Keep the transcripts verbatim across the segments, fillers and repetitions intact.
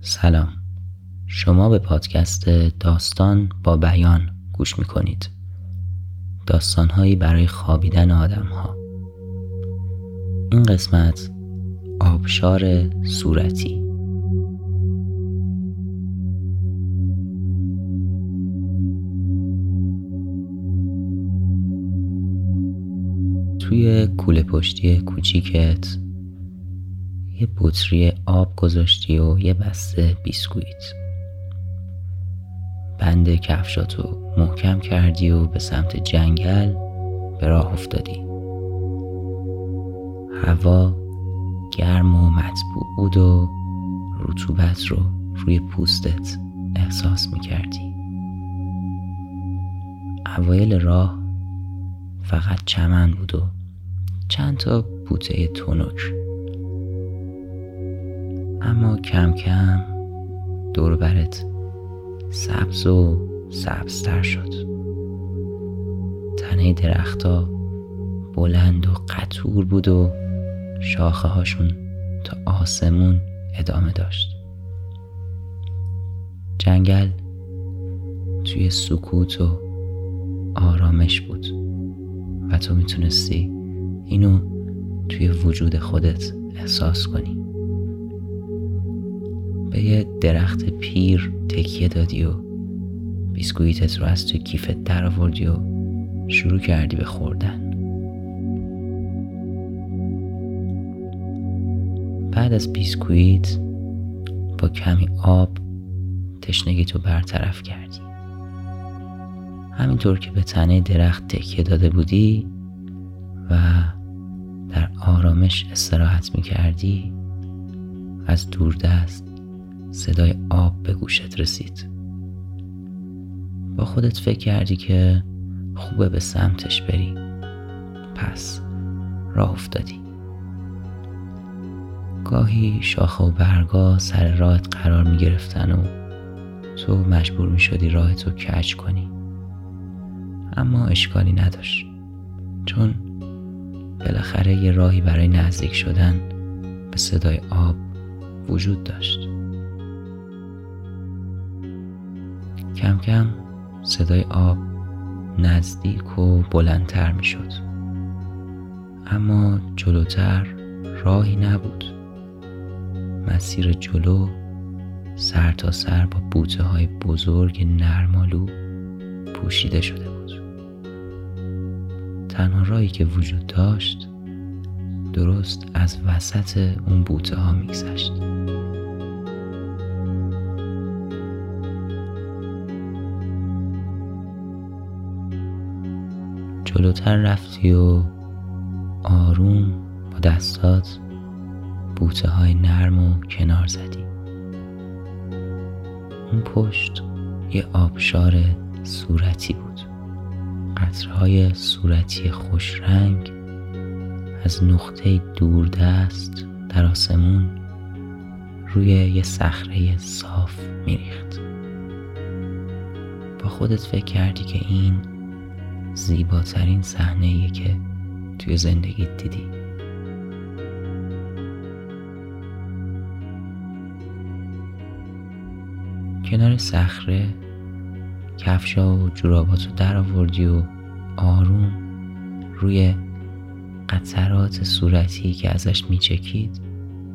سلام، شما به پادکست داستان با بیان گوش میکنید. داستانهایی برای خوابیدن آدمها. این قسمت آبشار صورتی. توی کوله پشتی کوچیکت یه بطری آب گذاشتی و یه بسته بیسکویت. بند کفشاتو محکم کردی و به سمت جنگل به راه افتادی. هوا گرم و مطبوع بود و رطوبت رو روی پوستت احساس می‌کردی. اوایل راه فقط چمن بود و چند تا بوته تنک، اما کم کم دور برت سبز و سبزتر شد. تنه درخت‌ها بلند و قطور بود و شاخه هاشون تا آسمون ادامه داشت. جنگل توی سکوت و آرامش بود و تو میتونستی اینو توی وجود خودت احساس کنی. به یه درخت پیر تکیه دادی و بیسکویتت رو از توی کیفت در آوردی و شروع کردی به خوردن. بعد از بیسکویت با کمی آب تشنگیتو برطرف کردی. همینطور که به تنه درخت تکیه داده بودی و در آرامش استراحت میکردی، از دوردست صدای آب به گوشت رسید. با خودت فکر کردی که خوبه به سمتش بری، پس راه افتادی. گاهی شاخه و برگا سر راهت قرار می گرفتن و تو مجبور می شدی راهتو کج کنی، اما اشکالی نداشت، چون بالاخره یه راهی برای نزدیک شدن به صدای آب وجود داشت. کم کم صدای آب نزدیک و بلندتر می شد، اما جلوتر راهی نبود. مسیر جلو سر تا سر با بوته های بزرگ نرمالو پوشیده شده بود. تنها راهی که وجود داشت درست از وسط اون بوته ها می گذشت. جلوتر رفتی و آروم با دستات بوته های نرم و کنار زدی. اون پشت یه آبشار صورتی بود. قطرهای صورتی خوش رنگ از نقطه دوردست در آسمون روی یه صخره صاف میریخت. با خودت فکر کردی که این زیباترین صحنه‌ایه که توی زندگیت دیدی. کنار صخره کفشا و جوراباتو در آوردی و آروم روی قطرات صورتی که ازش میچکید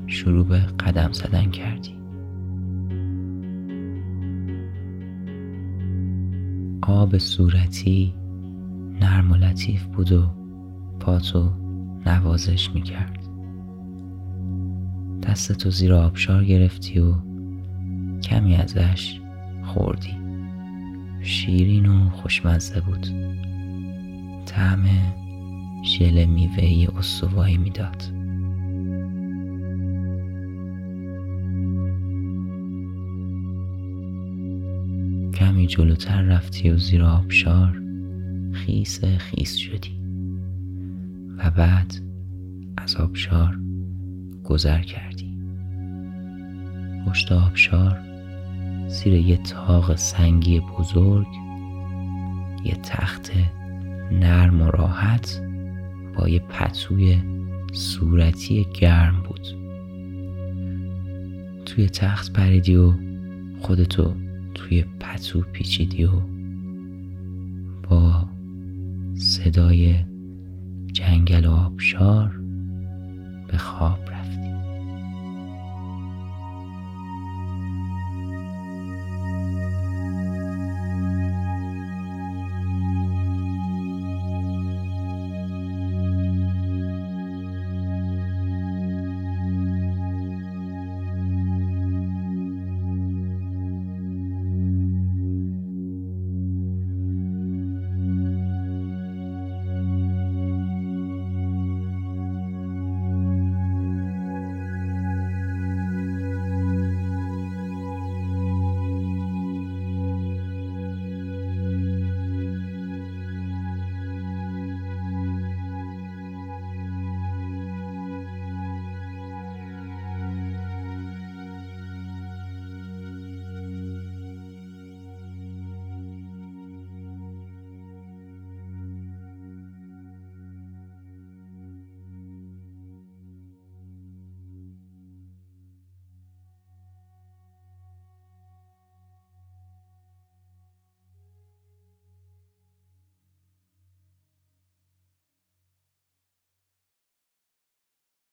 شروع به قدم زدن کردی. آب صورتی نرم و لطیف بود و پاتو نوازش میکرد. دستتو زیر آبشار گرفتی و کمی ازش خوردی. شیرین و خوشمزه بود. طعم ژل میوه‌ای استوایی میداد. کمی جلوتر رفتی و زیر آبشار خیس خیس شدی و بعد از آبشار گذر کردی. پشت آبشار زیر یه تاق سنگی بزرگ یه تخت نرم و راحت با یه پتوی صورتی گرم بود. توی تخت پریدی و خودتو توی پتو پیچیدی و با صدای جنگل و آبشار به خواب